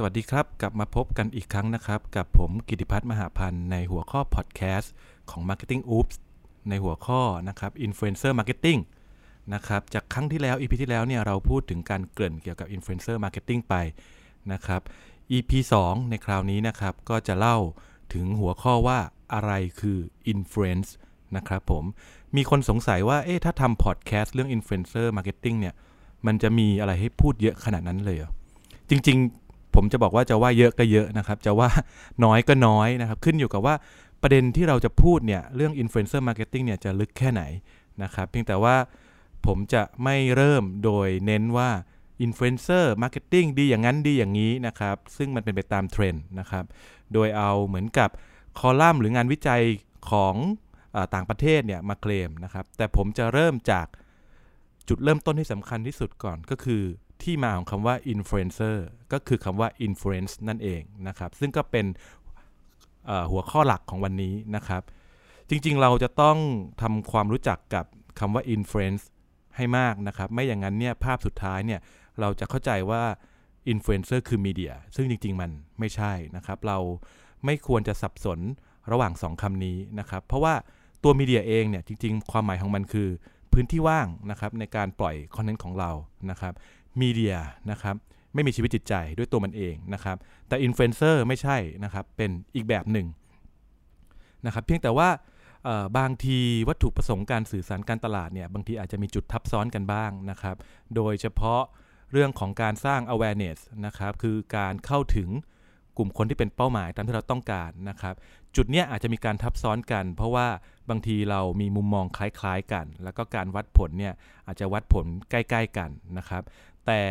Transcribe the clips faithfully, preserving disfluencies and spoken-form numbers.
สวัสดีครับกลับมาพบกันอีกครั้งนะครับกับผมกิติพัฒน์มหาพันธ์ในหัวข้อพอดแคสต์ของ Marketing Oops ในหัวข้อนะครับ Influencer Marketing นะครับจากครั้งที่แล้ว อี พี ที่แล้วเนี่ยเราพูดถึงการเกริ่นเกี่ยวกับ Influencer Marketing ไปนะครับ อี พี สองในคราวนี้นะครับก็จะเล่าถึงหัวข้อว่าอะไรคือ Influence นะครับผมมีคนสงสัยว่าเอ๊ะถ้าทำพอดแคสต์เรื่อง Influencer Marketing เนี่ยมันจะมีอะไรให้พูดเยอะขนาดนั้นเลยเหรอจริงๆผมจะบอกว่าจะว่าเยอะก็เยอะนะครับจะว่าน้อยก็น้อยนะครับขึ้นอยู่กับว่าประเด็นที่เราจะพูดเนี่ยเรื่อง Influencer Marketing เนี่ยจะลึกแค่ไหนนะครับเพียงแต่ว่าผมจะไม่เริ่มโดยเน้นว่า Influencer Marketing ดีอย่างนั้นดีอย่างนี้นะครับซึ่งมันเป็นไปตามเทรนด์นะครับโดยเอาเหมือนกับคอลัมน์หรืองานวิจัยของเอ่อต่างประเทศเนี่ยมาเคลมนะครับแต่ผมจะเริ่มจากจุดเริ่มต้นที่สำคัญที่สุดก่อนก็คือที่มาของคำว่า influencer ก็คือคำว่า influence นั่นเองนะครับซึ่งก็เป็นหัวข้อหลักของวันนี้นะครับจริงๆเราจะต้องทำความรู้จักกับคำว่า influence ให้มากนะครับไม่อย่างนั้นเนี่ยภาพสุดท้ายเนี่ยเราจะเข้าใจว่า influencer คือ media ซึ่งจริงๆมันไม่ใช่นะครับเราไม่ควรจะสับสนระหว่างสองคำนี้นะครับเพราะว่าตัว media เองเนี่ยจริงๆความหมายของมันคือพื้นที่ว่างนะครับในการปล่อยคอนเทนต์ของเรานะครับมีเดียนะครับไม่มีชีวิตจิตใจด้วยตัวมันเองนะครับแต่อินฟลูเอนเซอร์ไม่ใช่นะครับเป็นอีกแบบหนึ่งนะครับเพียงแต่ว่าบางทีวัตถุประสงค์การสื่อสารการตลาดเนี่ยบางทีอาจจะมีจุดทับซ้อนกันบ้างนะครับโดยเฉพาะเรื่องของการสร้าง awareness นะครับคือการเข้าถึงกลุ่มคนที่เป็นเป้าหมายตามที่เราต้องการนะครับจุดเนี้ยอาจจะมีการทับซ้อนกันเพราะว่าบางทีเรามีมุมมองคล้ายๆกันแล้วก็การวัดผลเนี่ยอาจจะวัดผลใกล้ๆกันนะครับแต่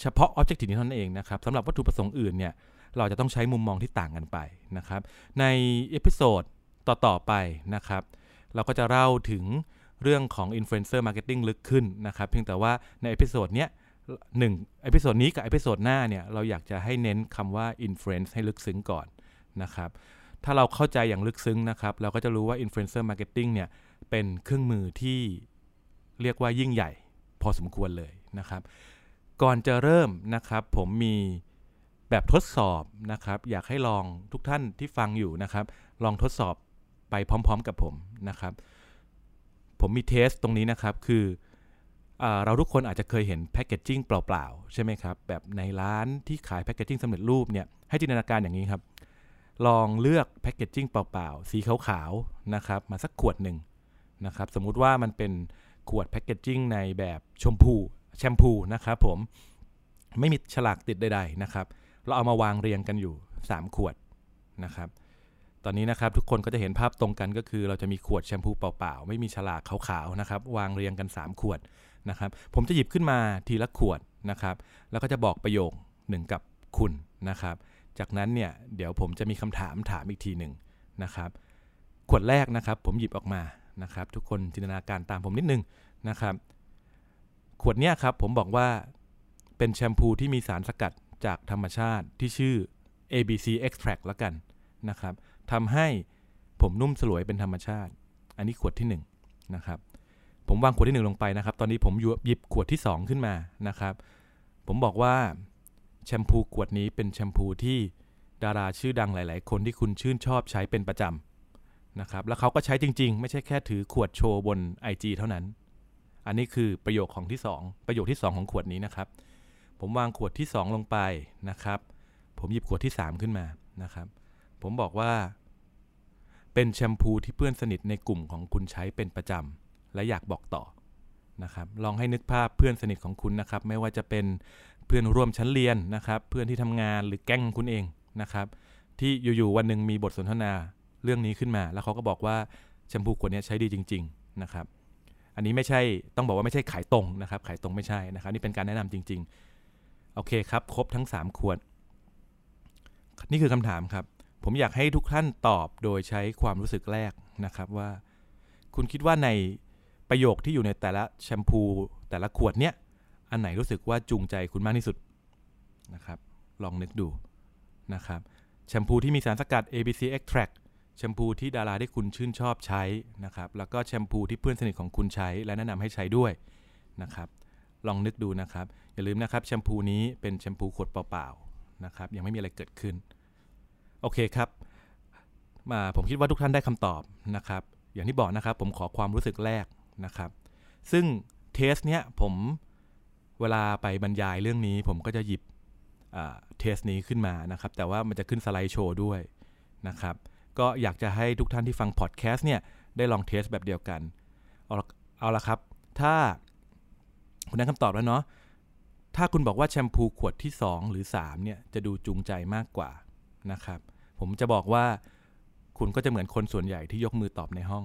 เฉพาะ objective นี้เท่านั้นเองนะครับสำหรับวัตถุประสงค์อื่นเนี่ยเราจะต้องใช้มุมมองที่ต่างกันไปนะครับในเอพิโซดต่อๆไปนะครับเราก็จะเล่าถึงเรื่องของ influencer marketing ลึกขึ้นนะครับเพียงแต่ว่าในเอพิโซดเนี้ยหนึ่งเอพิโซดนี้กับเอพิโซดหน้าเนี่ยเราอยากจะให้เน้นคำว่า influence ให้ลึกซึ้งก่อนนะครับถ้าเราเข้าใจอย่างลึกซึ้งนะครับเราก็จะรู้ว่า influencer marketing เนี่ยเป็นเครื่องมือที่เรียกว่ายิ่งใหญ่พอสมควรเลยนะครับก่อนจะเริ่มนะครับผมมีแบบทดสอบนะครับอยากให้ลองทุกท่านที่ฟังอยู่นะครับลองทดสอบไปพร้อมๆกับผมนะครับผมมีเทสตรงนี้นะครับคือเราทุกคนอาจจะเคยเห็นแพคเกจจิ้งเปล่าๆใช่ไหมครับแบบในร้านที่ขายแพคเกจจิ้งสำเร็จรูปเนี่ยให้จินตนาการอย่างนี้ครับลองเลือกแพคเกจจิ้งเปล่าๆสีขาวๆนะครับมาสักขวดหนึ่งนะครับสมมุติว่ามันเป็นขวดแพคเกจจิ้งในแบบชมพูแชมพูนะครับผมไม่มีฉลากติดใดๆนะครับเราเอามาวางเรียงกันอยู่สามขวดนะครับตอนนี้นะครับทุกคนก็จะเห็นภาพตรงกันก็คือเราจะมีขวดแชมพูเปล่าๆไม่มีฉลากขาวๆนะครับวางเรียงกันสามขวดนะครับผมจะหยิบขึ้นมาทีละขวดนะครับแล้วก็จะบอกประโยคหนึ่งกับคุณนะครับจากนั้นเนี่ยเดี๋ยวผมจะมีคำถามถามอีกทีหนึ่งนะครับขวดแรกนะครับผมหยิบออกมานะครับทุกคนจินตนาการตามผมนิดนึงนะครับขวดเนี้ยครับผมบอกว่าเป็นแชมพูที่มีสารสกัดจากธรรมชาติที่ชื่อ เอ บี ซี Extract แล้วกันนะครับทำให้ผมนุ่มสลวยเป็นธรรมชาติอันนี้ขวดที่หนึ่งนะครับผมวางขวดที่หนึ่งลงไปนะครับตอนนี้ผมหยิบขวดที่สองขึ้นมานะครับผมบอกว่าแชมพูขวดนี้เป็นแชมพูที่ดาราชื่อดังหลายๆคนที่คุณชื่นชอบใช้เป็นประจำนะครับแล้วเขาก็ใช้จริงๆไม่ใช่แค่ถือขวดโชว์บน ไอ จี เท่านั้นอันนี้คือประโยคของที่สองประโยคที่สองของขวดนี้นะครับผมวางขวดที่สองลงไปนะครับผมหยิบขวดที่สามขึ้นมานะครับผมบอกว่าเป็นแชมพูที่เพื่อนสนิทในกลุ่มของคุณใช้เป็นประจำและอยากบอกต่อนะครับลองให้นึกภาพเพื่อนสนิทของคุณนะครับไม่ว่าจะเป็นเพื่อนร่วมชั้นเรียนนะครับเพื่อนที่ทำงานหรือแก๊งของคุณเองนะครับที่อยู่ๆวันนึงมีบทสนทนาเรื่องนี้ขึ้นมาแล้วเขาก็บอกว่าแชมพูขวดนี้ใช้ดีจริงๆนะครับอันนี้ไม่ใช่ต้องบอกว่าไม่ใช่ขายตรงนะครับขายตรงไม่ใช่นะครับนี่เป็นการแนะนำจริงๆโอเคครับครบทั้งสามขวดนี่คือคำถามครับ ผมอยากให้ทุกท่านตอบโดยใช้ความรู้สึกแรกนะครับว่าคุณคิดว่าในประโยคที่อยู่ในแต่ละแชมพูแต่ละขวดเนี้ยอันไหนรู้สึกว่าจูงใจคุณมากที่สุดนะครับลองนึกดูนะครับแชมพูที่มีสารสกัด เอ บี ซี Extract แชมพูที่ดาราที่คุณชื่นชอบใช้นะครับแล้วก็แชมพูที่เพื่อนสนิทของคุณใช้และแนะนำให้ใช้ด้วยนะครับลองนึกดูนะครับอย่าลืมนะครับแชมพูนี้เป็นแชมพูขวดเปล่าๆนะครับยังไม่มีอะไรเกิดขึ้นโอเคครับมาผมคิดว่าทุกท่านได้คำตอบนะครับอย่างที่บอกนะครับผมขอความรู้สึกแรกนะครับซึ่งเทสเนี้ยผมเวลาไปบรรยายเรื่องนี้ผมก็จะหยิบเทสนี้ขึ้นมานะครับแต่ว่ามันจะขึ้นสไลด์โชว์ด้วยนะครับก็อยากจะให้ทุกท่านที่ฟังพอดแคสต์เนี่ยได้ลองเทสแบบเดียวกันเอาเอาละครับถ้าคุณได้คำตอบแล้วเนาะถ้าคุณบอกว่าแชมพูขวดที่สองหรือสามเนี่ยจะดูจูงใจมากกว่านะครับผมจะบอกว่าคุณก็จะเหมือนคนส่วนใหญ่ที่ยกมือตอบในห้อง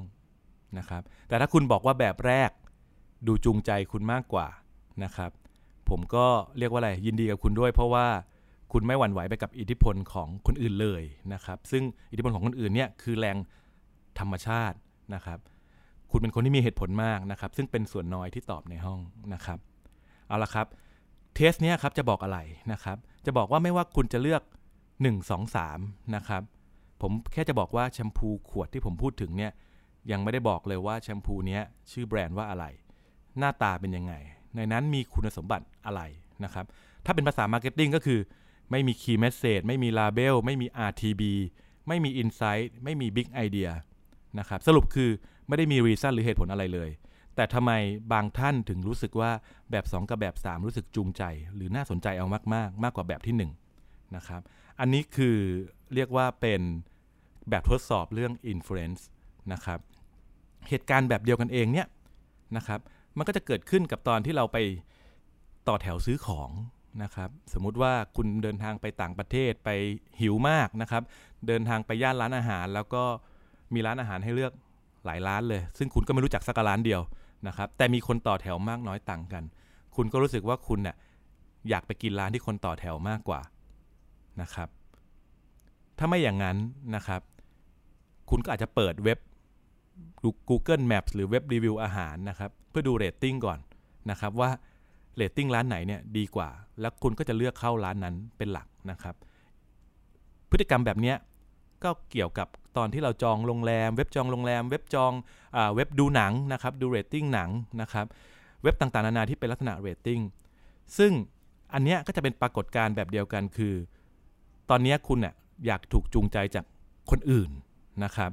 นะครับแต่ถ้าคุณบอกว่าแบบแรกดูจูงใจคุณมากกว่านะครับผมก็เรียกว่าอะไรยินดีกับคุณด้วยเพราะว่าคุณไม่หวั่นไหวไปกับอิทธิพลของคนอื่นเลยนะครับซึ่งอิทธิพลของคนอื่นเนี่ยคือแรงธรรมชาตินะครับคุณเป็นคนที่มีเหตุผลมากนะครับซึ่งเป็นส่วนน้อยที่ตอบในห้องนะครับเอาละครับเทสเนี้ยครับจะบอกอะไรนะครับจะบอกว่าไม่ว่าคุณจะเลือกหนึ่ง สอง สามนะครับผมแค่จะบอกว่าแชมพูขวดที่ผมพูดถึงเนี่ยยังไม่ได้บอกเลยว่าแชมพูเนี้ยชื่อแบรนด์ว่าอะไรหน้าตาเป็นยังไงในนั้นมีคุณสมบัติอะไรนะครับถ้าเป็นภาษา marketing ก็คือไม่มี key message ไม่มี label ไม่มี อาร์ ที บี ไม่มี insight ไม่มี big idea นะครับสรุปคือไม่ได้มี reason หรือเหตุผลอะไรเลยแต่ทำไมบางท่านถึงรู้สึกว่าแบบสองกับแบบสามรู้สึกจูงใจหรือน่าสนใจเอามากมากมากกว่าแบบที่หนึ่งนะครับอันนี้คือเรียกว่าเป็นแบบทดสอบเรื่อง influence นะครับเหตุการณ์แบบเดียวกันเองเนี่ยนะครับมันก็จะเกิดขึ้นกับตอนที่เราไปต่อแถวซื้อของนะครับสมมุติว่าคุณเดินทางไปต่างประเทศไปหิวมากนะครับเดินทางไปย่านร้านอาหารแล้วก็มีร้านอาหารให้เลือกหลายร้านเลยซึ่งคุณก็ไม่รู้จักสักร้านเดียวนะครับแต่มีคนต่อแถวมากน้อยต่างกันคุณก็รู้สึกว่าคุณเนี่ยอยากไปกินร้านที่คนต่อแถวมากกว่านะครับถ้าไม่อย่างนั้นนะครับคุณก็อาจจะเปิดเว็บGoogle Maps หรือเว็บรีวิวอาหารนะครับเพื่อดูเรตติ้งก่อนนะครับว่าเรตติ้งร้านไหนเนี่ยดีกว่าแล้วคุณก็จะเลือกเข้าร้านนั้นเป็นหลักนะครับพฤติกรรมแบบเนี้ยก็เกี่ยวกับตอนที่เราจองโรงแรมเว็บจองโรงแรมเว็บจองอ่าเว็บดูหนังนะครับดูเรตติ้งหนังนะครับเว็บต่างๆนานาที่เป็นลักษณะเรตติ้งซึ่งอันเนี้ยก็จะเป็นปรากฏการณ์แบบเดียวกันคือตอนเนี้ยคุณเนี่ยอยากถูกจูงใจจากคนอื่นนะครับ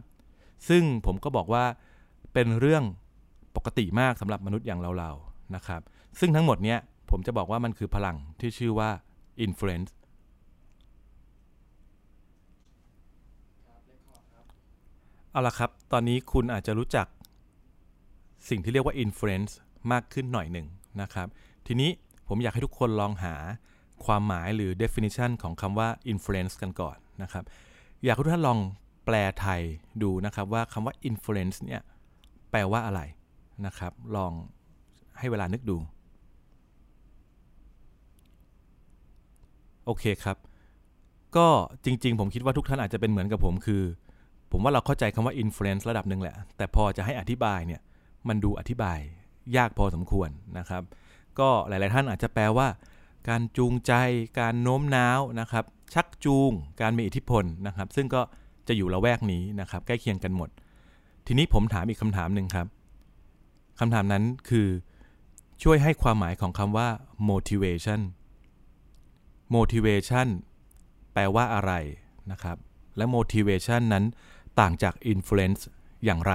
ซึ่งผมก็บอกว่าเป็นเรื่องปกติมากสำหรับมนุษย์อย่างเราๆนะครับซึ่งทั้งหมดเนี้ยผมจะบอกว่ามันคือพลังที่ชื่อว่า influence เอาล่ะครับตอนนี้คุณอาจจะรู้จักสิ่งที่เรียกว่า influence มากขึ้นหน่อยหนึ่งนะครับทีนี้ผมอยากให้ทุกคนลองหาความหมายหรือ definition ของคำว่า influence กันก่อนนะครับอยากให้ทุกท่านลองแปลไทยดูนะครับว่าคำว่า influence เนี่ยแปลว่าอะไรนะครับลองให้เวลานึกดูโอเคครับก็จริงๆผมคิดว่าทุกท่านอาจจะเป็นเหมือนกับผมคือผมว่าเราเข้าใจคำว่า influence ระดับหนึ่งแหละแต่พอจะให้อธิบายเนี่ยมันดูอธิบายยากพอสมควรนะครับก็หลายๆท่านอาจจะแปลว่าการจูงใจการโน้มน้าวนะครับชักจูงการมีอิทธิพลนะครับซึ่งก็จะอยู่ละแวกนี้นะครับใกล้เคียงกันหมดทีนี้ผมถามอีกคำถามหนึ่งครับคำถามนั้นคือช่วยให้ความหมายของคำว่า motivation motivation แปลว่าอะไรนะครับและ motivation นั้นต่างจาก influence อย่างไร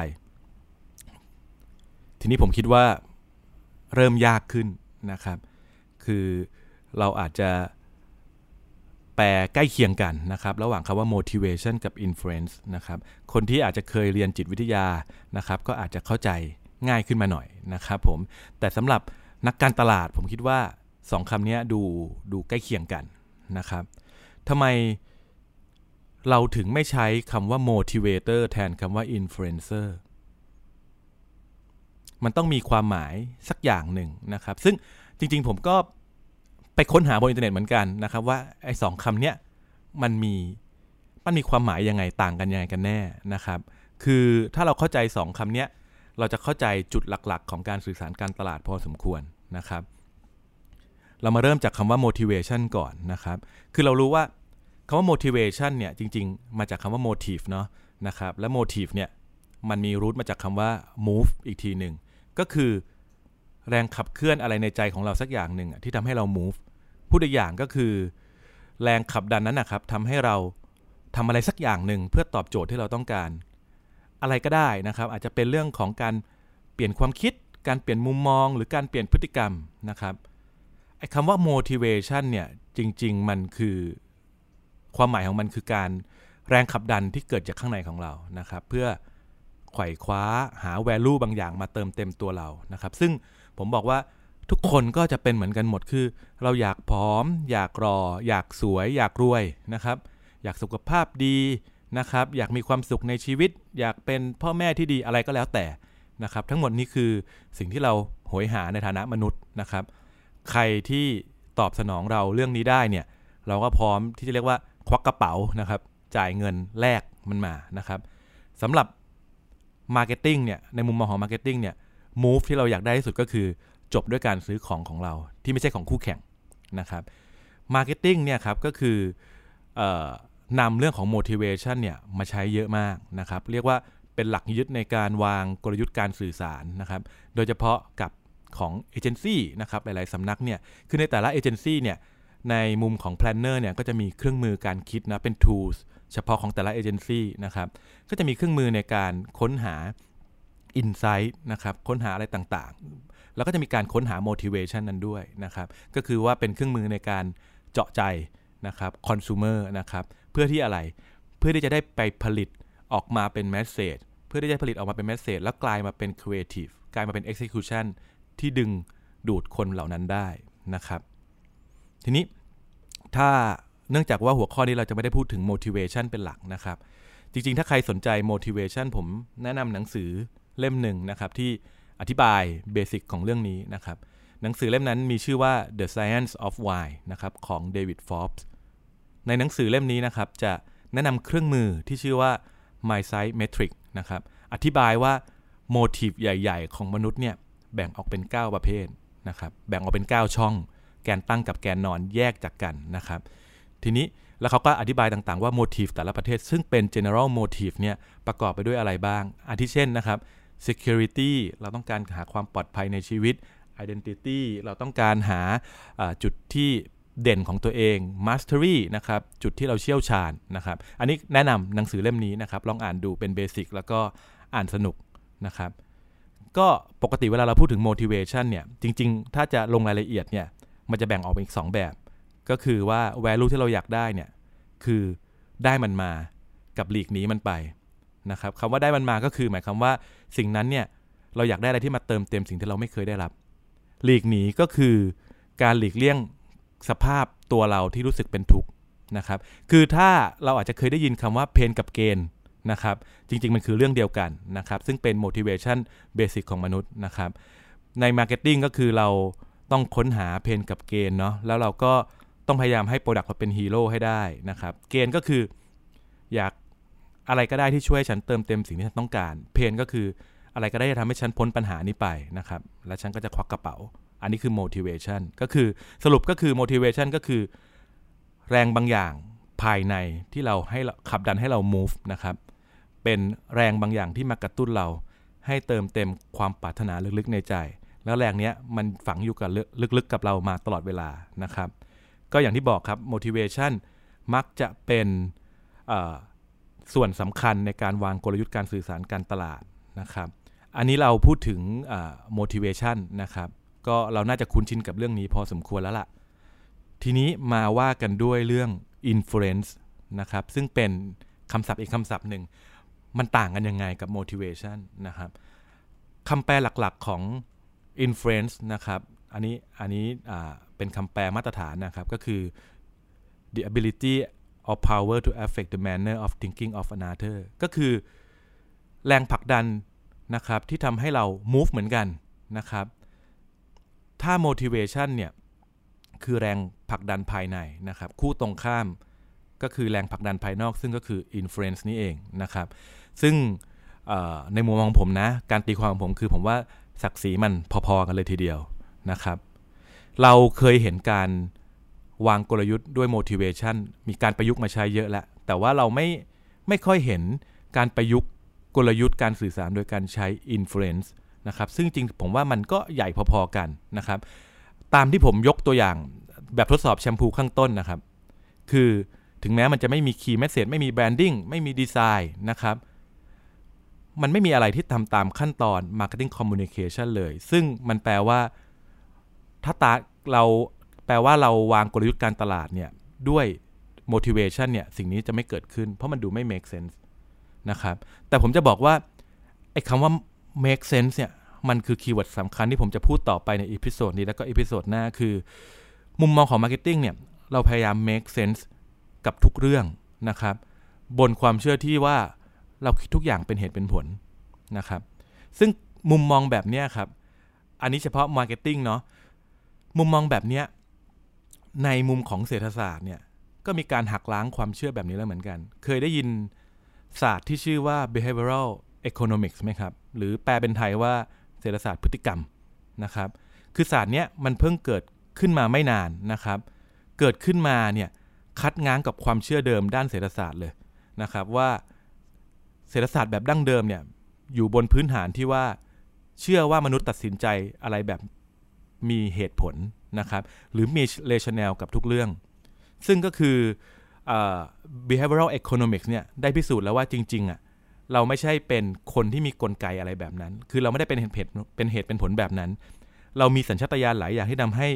ทีนี้ผมคิดว่าเริ่มยากขึ้นนะครับคือเราอาจจะแปลใกล้เคียงกันนะครับระหว่างคำว่า motivation กับ influence นะครับคนที่อาจจะเคยเรียนจิตวิทยานะครับก็อาจจะเข้าใจง่ายขึ้นมาหน่อยนะครับผมแต่สำหรับนักการตลาดผมคิดว่าสองคำนี้ดูดูใกล้เคียงกันนะครับทำไมเราถึงไม่ใช้คำว่า motivator แทนคำว่า influencer มันต้องมีความหมายสักอย่างหนึ่งนะครับซึ่งจริงๆผมก็ไปค้นหาบนอินเทอร์เน็ตเหมือนกันนะครับว่าไอ้สองคำเนี้ยมันมี มันมีความหมายยังไงต่างกันยังไงกันแน่นะครับคือถ้าเราเข้าใจสองคำนี้เราจะเข้าใจจุดหลักๆของการสื่อสารการตลาดพอสมควรนะครับเรามาเริ่มจากคำว่า motivation ก่อนนะครับคือเรารู้ว่าคำว่า motivation เนี่ยจริงๆมาจากคำว่า motive เนาะนะครับและ motive เนี่ยมันมีรูทมาจากคำว่า move อีกทีหนึ่งก็คือแรงขับเคลื่อนอะไรในใจของเราสักอย่างหนึ่งที่ทำให้เรา move พูดอีกอย่างก็คือแรงขับดันนั้นนะครับทำให้เราทำอะไรสักอย่างหนึ่งเพื่อตอบโจทย์ที่เราต้องการอะไรก็ได้นะครับอาจจะเป็นเรื่องของการเปลี่ยนความคิดการเปลี่ยนมุมมองหรือการเปลี่ยนพฤติกรรมนะครับไอ้คำว่า motivation เนี่ยจริงๆมันคือความหมายของมันคือการแรงขับดันที่เกิดจากข้างในของเรานะครับเพื่อไขว่คว้าหา value บางอย่างมาเติมเต็มตัวเรานะครับซึ่งผมบอกว่าทุกคนก็จะเป็นเหมือนกันหมดคือเราอยากผอมอยากรออยากสวยอยากรวยนะครับอยากสุขภาพดีนะครับอยากมีความสุขในชีวิตอยากเป็นพ่อแม่ที่ดีอะไรก็แล้วแต่นะครับทั้งหมดนี้คือสิ่งที่เราโหยหาในฐานะมนุษย์นะครับใครที่ตอบสนองเราเรื่องนี้ได้เนี่ยเราก็พร้อมที่จะเรียกว่าควักกระเป๋านะครับจ่ายเงินแลกมันมานะครับสำหรับ marketing เนี่ยในมุมมองของ marketing เนี่ย move ที่เราอยากได้ที่สุดก็คือจบด้วยการซื้อของของเราที่ไม่ใช่ของคู่แข่งนะครับ marketing เนี่ยครับก็คือเอ่อนำเรื่องของ motivation เนี่ยมาใช้เยอะมากนะครับเรียกว่าเป็นหลักยึดในการวางกลยุทธ์การสื่อสารนะครับโดยเฉพาะกับของเอเจนซี่นะครับหลายๆสำนักเนี่ยคือในแต่ละเอเจนซี่เนี่ยในมุมของ planner เนี่ยก็จะมีเครื่องมือการคิดนะเป็น tools เฉพาะของแต่ละเอเจนซี่นะครับก็จะมีเครื่องมือในการค้นหา insight นะครับค้นหาอะไรต่างๆแล้วก็จะมีการค้นหา motivation นั้นด้วยนะครับก็คือว่าเป็นเครื่องมือในการเจาะใจนะครับ consumer นะครับเพื่อที่อะไรเพื่อที่จะได้ไปผลิตออกมาเป็น message เพื่อที่จะผลิตออกมาเป็น message แล้วกลายมาเป็น creative กลายมาเป็น execution ที่ดึงดูดคนเหล่านั้นได้นะครับทีนี้ถ้าเนื่องจากว่าหัวข้อนี้เราจะไม่ได้พูดถึง motivation เป็นหลักนะครับจริงๆถ้าใครสนใจ motivation ผมแนะนำหนังสือเล่มหนึ่งนะครับที่อธิบายเบสิกของเรื่องนี้นะครับหนังสือเล่มนั้นมีชื่อว่า The Science of Why นะครับของเดวิดฟอปส์ในหนังสือเล่มนี้นะครับจะแนะนำเครื่องมือที่ชื่อว่า MySite Metric นะครับอธิบายว่า motive ใหญ่ๆของมนุษย์เนี่ยแบ่งออกเป็นเก้าประเภทนะครับแบ่งออกเป็นเก้าช่องแกนตั้งกับแกนนอนแยกจากกันนะครับทีนี้แล้วเขาก็อธิบายต่างๆว่า motive แต่ละประเภทซึ่งเป็น general motive เนี่ยประกอบไปด้วยอะไรบ้างอาทิเช่นนะครับ security เราต้องการหาความปลอดภัยในชีวิต identity เราต้องการหาจุดที่เด่นของตัวเอง mastery นะครับจุดที่เราเชี่ยวชาญนะครับอันนี้แนะนำหนังสือเล่มนี้นะครับลองอ่านดูเป็นเบสิกแล้วก็อ่านสนุกนะครับก็ปกติเวลาเราพูดถึง motivation เนี่ยจริงๆถ้าจะลงรายละเอียดเนี่ยมันจะแบ่งออกเป็นอีกสองแบบก็คือว่า value ที่เราอยากได้เนี่ยคือได้มันมากับหลีกหนีมันไปนะครับคำว่าได้มันมาก็คือหมายความว่าสิ่งนั้นเนี่ยเราอยากได้อะไรที่มาเติมเต็มสิ่งที่เราไม่เคยได้รับหลีกหนีก็คือการหลีกเลี่ยงสภาพตัวเราที่รู้สึกเป็นทุกข์นะครับคือถ้าเราอาจจะเคยได้ยินคำว่าเพนกับเกนนะครับจริงๆมันคือเรื่องเดียวกันนะครับซึ่งเป็น motivation basic ของมนุษย์นะครับใน marketing ก็คือเราต้องค้นหาเพนกับเกนเนาะแล้วเราก็ต้องพยายามให้ product เราเป็นฮีโร่ให้ได้นะครับเกนก็คืออยากอะไรก็ได้ที่ช่วยฉันเติมเต็มสิ่งที่ฉันต้องการเพนก็คืออะไรก็ได้ที่ทำให้ฉันพ้นปัญหานี้ไปนะครับและฉันก็จะควักกระเป๋าอันนี้คือ motivation ก็คือสรุปก็คือ motivation ก็คือแรงบางอย่างภายในที่เราให้ขับดันให้เรา move นะครับเป็นแรงบางอย่างที่มากระตุ้นเราให้เติมเต็มความปรารถนาลึกๆในใจแล้วแรงเนี้ยมันฝังอยู่กับลึกๆกับเรามาตลอดเวลานะครับก็อย่างที่บอกครับ motivation มักจะเป็นเอ่อส่วนสำคัญในการวางกลยุทธ์การสื่อสารการตลาดนะครับอันนี้เราพูดถึงเอ่อ motivation นะครับก็เราน่าจะคุ้นชินกับเรื่องนี้พอสมควรแล้วล่ะทีนี้มาว่ากันด้วยเรื่อง influence นะครับซึ่งเป็นคำศัพท์อีกคำศัพท์หนึ่งมันต่างกันยังไงกับ motivation นะครับคำแปลหลักๆของ influence นะครับอันนี้อันนี้เป็นคำแปลมาตรฐานนะครับก็คือ the ability or power to affect the manner of thinking of another ก็คือแรงผลักดันนะครับที่ทำให้เรา move เหมือนกันนะครับถ้า motivation เนี่ยคือแรงผลักดันภายในนะครับคู่ตรงข้าม ก็คือแรงผลักดันภายนอกซึ่งก็คือ influence นี่เองนะครับซึ่งในมุมมองผมนะการตีความของผมคือผมว่าศักดิ์ศรีมันพอๆกันเลยทีเดียวนะครับเราเคยเห็นการวางกลยุทธ์ด้วย motivation มีการประยุกต์มาใช้เยอะแล้วแต่ว่าเราไม่ไม่ค่อยเห็นการประยุกต์กลยุทธ์การสื่อสารโดยการใช้ influence นะครับซึ่งจริงผมว่ามันก็ใหญ่พอๆกันนะครับตามที่ผมยกตัวอย่างแบบทดสอบแชมพูข้างต้นนะครับคือถึงแม้มันจะไม่มีคีย์เมสเสจไม่มีแบรนดิ้งไม่มีดีไซน์นะครับมันไม่มีอะไรที่ทำตามขั้นตอน marketing communication เลยซึ่งมันแปลว่าถ้าตาเราแปลว่าเราวางกลยุทธ์การตลาดเนี่ยด้วย motivation เนี่ยสิ่งนี้จะไม่เกิดขึ้นเพราะมันดูไม่ make sense นะครับแต่ผมจะบอกว่าไอ้คำว่า make sense เนี่ยมันคือคีย์เวิร์ดสำคัญที่ผมจะพูดต่อไปในอีพิโซดนี้แล้วก็อีพิโซดหน้าคือมุมมองของ marketing เนี่ยเราพยายาม make sense กับทุกเรื่องนะครับบนความเชื่อที่ว่าเราคิดทุกอย่างเป็นเหตุเป็นผลนะครับซึ่งมุมมองแบบนี้ครับอันนี้เฉพาะ marketing เนาะมุมมองแบบนี้ในมุมของเศรษฐศาสตร์เนี่ยก็มีการหักล้างความเชื่อแบบนี้แล้วเหมือนกันเคยได้ยินศาสตร์ที่ชื่อว่า behavioral economics ไหมครับหรือแปลเป็นไทยว่าเศรษฐศาสตร์พฤติกรรมนะครับคือศาสตร์เนี้ยมันเพิ่งเกิดขึ้นมาไม่นานนะครับเกิดขึ้นมาเนี่ยคัดง้างกับความเชื่อเดิมด้านเศรษฐศาสตร์เลยนะครับว่าเศรษฐศาสตร์แบบดั้งเดิมเนี่ยอยู่บนพื้นฐานที่ว่าเชื่อว่ามนุษย์ตัดสินใจอะไรแบบมีเหตุผลนะครับหรือมี rationale กับทุกเรื่องซึ่งก็คือ uh, behavioral economics เนี่ยได้พิสูจน์แล้วว่าจริงๆอ่ะเราไม่ใช่เป็นคนที่มีกลไกอะไรแบบนั้นคือเราไม่ได้เป็นเหตุเป็นเหตุเป็นผลแบบนั้นเรามีสัญชาตญาณหลายอย่างที่ทำให้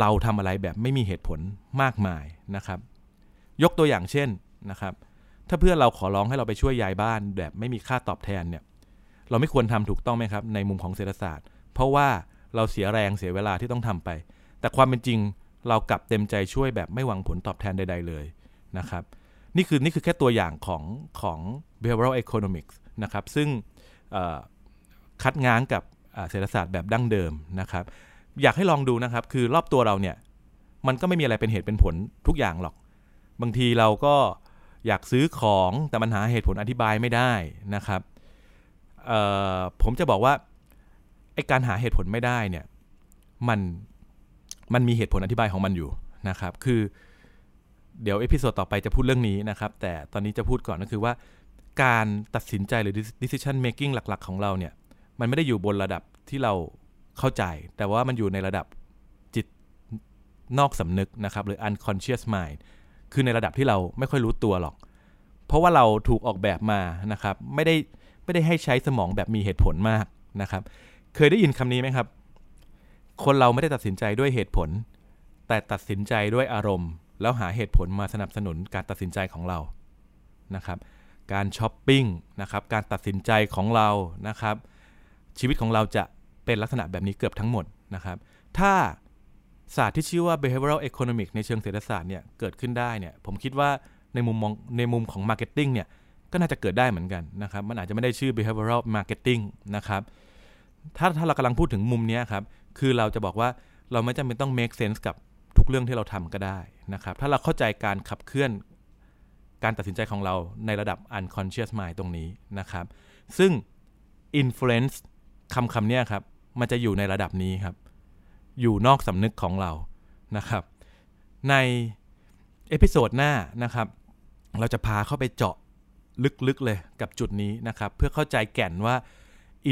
เราทำอะไรแบบไม่มีเหตุผลมากมายนะครับยกตัวอย่างเช่นนะครับถ้าเพื่อนเราขอร้องให้เราไปช่วยย้ายบ้านแบบไม่มีค่าตอบแทนเนี่ยเราไม่ควรทำถูกต้องไหมครับในมุมของเศรษฐศาสตร์เพราะว่าเราเสียแรงเสียเวลาที่ต้องทำไปแต่ความเป็นจริงเรากลับเต็มใจช่วยแบบไม่หวังผลตอบแทนใดๆเลยนะครับนี่คือนี่คือแค่ตัวอย่างของของ behavioral economics นะครับซึ่งคัดง้างกับเศรษฐศาสตร์แบบดั้งเดิมนะครับอยากให้ลองดูนะครับคือรอบตัวเราเนี่ยมันก็ไม่มีอะไรเป็นเหตุเป็นผลทุกอย่างหรอกบางทีเราก็อยากซื้อของแต่มันหาเหตุผลอธิบายไม่ได้นะครับผมจะบอกว่าไอ้การหาเหตุผลไม่ได้เนี่ยมันมันมีเหตุผลอธิบายของมันอยู่นะครับคือเดี๋ยวเอพิโซดต่อไปจะพูดเรื่องนี้นะครับแต่ตอนนี้จะพูดก่อนก็คือว่าการตัดสินใจหรือ decision making หลักๆของเราเนี่ยมันไม่ได้อยู่บนระดับที่เราเข้าใจแต่ว่ามันอยู่ในระดับจิตนอกสำนึกนะครับหรือ unconscious mind คือในระดับที่เราไม่ค่อยรู้ตัวหรอกเพราะว่าเราถูกออกแบบมานะครับไม่ได้ไม่ได้ให้ใช้สมองแบบมีเหตุผลมากนะครับเคยได้ยินคำนี้ไหมครับคนเราไม่ได้ตัดสินใจด้วยเหตุผลแต่ตัดสินใจด้วยอารมณ์แล้วหาเหตุผลมาสนับสนุนการตัดสินใจของเรานะครับการช้อปปิ้งนะครับการตัดสินใจของเรานะครับชีวิตของเราจะเป็นลักษณะแบบนี้เกือบทั้งหมดนะครับถ้าศาสตร์ที่ชื่อว่า behavioral economics ในเชิงเศรษฐศาสตร์เนี่ยเกิดขึ้นได้เนี่ยผมคิดว่าในมุมมองในมุมของ marketing เนี่ยก็น่าจะเกิดได้เหมือนกันนะครับมันอาจจะไม่ได้ชื่อ behavioral marketing นะครับถ้าถ้าเรากำลังพูดถึงมุมนี้ครับคือเราจะบอกว่าเราไม่จำเป็นต้อง make sense กับทุกเรื่องที่เราทำก็ได้นะครับถ้าเราเข้าใจการขับเคลื่อนการตัดสินใจของเราในระดับ unconscious mind ตรงนี้นะครับซึ่ง influence คำคำนี้ครับมันจะอยู่ในระดับนี้ครับอยู่นอกสำนึกของเรานะครับในเอพิโซดหน้านะครับเราจะพาเข้าไปเจาะลึกๆเลยกับจุดนี้นะครับเพื่อเข้าใจแก่นว่า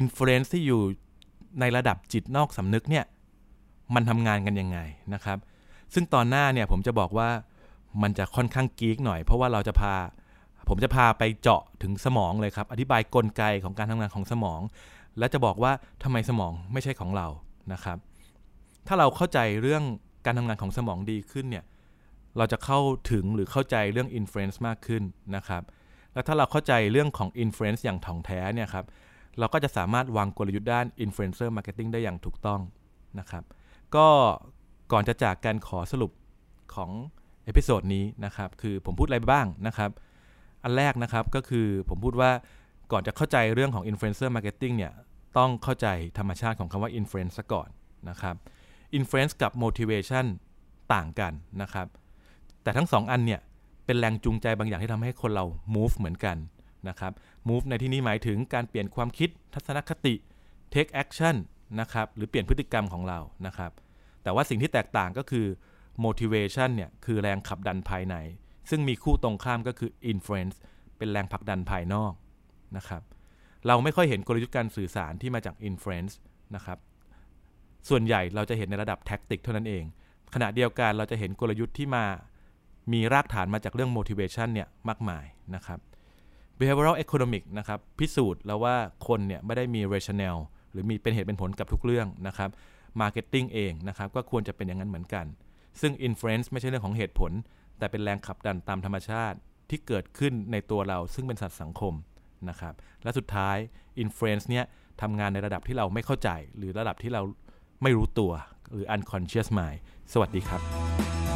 influence ที่อยู่ในระดับจิตนอกสำนึกเนี่ยมันทำงานกันยังไงนะครับซึ่งตอนหน้าเนี่ยผมจะบอกว่ามันจะค่อนข้างกี๊กหน่อยเพราะว่าเราจะพาผมจะพาไปเจาะถึงสมองเลยครับอธิบายกลไกของการทำงานของสมองและจะบอกว่าทำไมสมองไม่ใช่ของเรานะครับถ้าเราเข้าใจเรื่องการทำงานของสมองดีขึ้นเนี่ยเราจะเข้าถึงหรือเข้าใจเรื่อง influence มากขึ้นนะครับและถ้าเราเข้าใจเรื่องของ influence อย่างถ่องแท้เนี่ยครับเราก็จะสามารถวางกลยุทธ์ด้าน Influencer Marketing ได้อย่างถูกต้องนะครับก็ก่อนจะจากกันขอสรุปของเอพิโซดนี้นะครับคือผมพูดอะไรบ้างนะครับอันแรกนะครับก็คือผมพูดว่าก่อนจะเข้าใจเรื่องของ Influencer Marketing เนี่ยต้องเข้าใจธรรมชาติของคำว่า Influence ซะก่อนนะครับ Influence กับ Motivation ต่างกันนะครับแต่ทั้งสองอันเนี่ย เป็นแรงจูงใจบางอย่างที่ทำให้คนเรา move เหมือนกันนะครับ move ในที่นี้หมายถึงการเปลี่ยนความคิดทัศนคติ take action นะครับหรือเปลี่ยนพฤติกรรมของเรานะครับแต่ว่าสิ่งที่แตกต่างก็คือ motivation เนี่ยคือแรงขับดันภายในซึ่งมีคู่ตรงข้ามก็คือ influence เป็นแรงผลักดันภายนอกนะครับเราไม่ค่อยเห็นกลยุทธ์การสื่อสารที่มาจาก influence นะครับส่วนใหญ่เราจะเห็นในระดับแท็กติกเท่านั้นเองขณะเดียวกันเราจะเห็นกลยุทธ์ที่มามีรากฐานมาจากเรื่อง motivation เนี่ยมากมายนะครับ behavioral economics นะครับพิสูจน์แล้วว่าคนเนี่ยไม่ได้มี rational หรือมีเป็นเหตุเป็นผลกับทุกเรื่องนะครับ marketing เองนะครับก็ควรจะเป็นอย่างนั้นเหมือนกันซึ่ง influence ไม่ใช่เรื่องของเหตุผลแต่เป็นแรงขับดันตามธรรมชาติที่เกิดขึ้นในตัวเราซึ่งเป็นสัตว์สังคมนะครับและสุดท้าย influence เนี่ยทำงานในระดับที่เราไม่เข้าใจหรือระดับที่เราไม่รู้ตัวหรือ unconscious mind สวัสดีครับ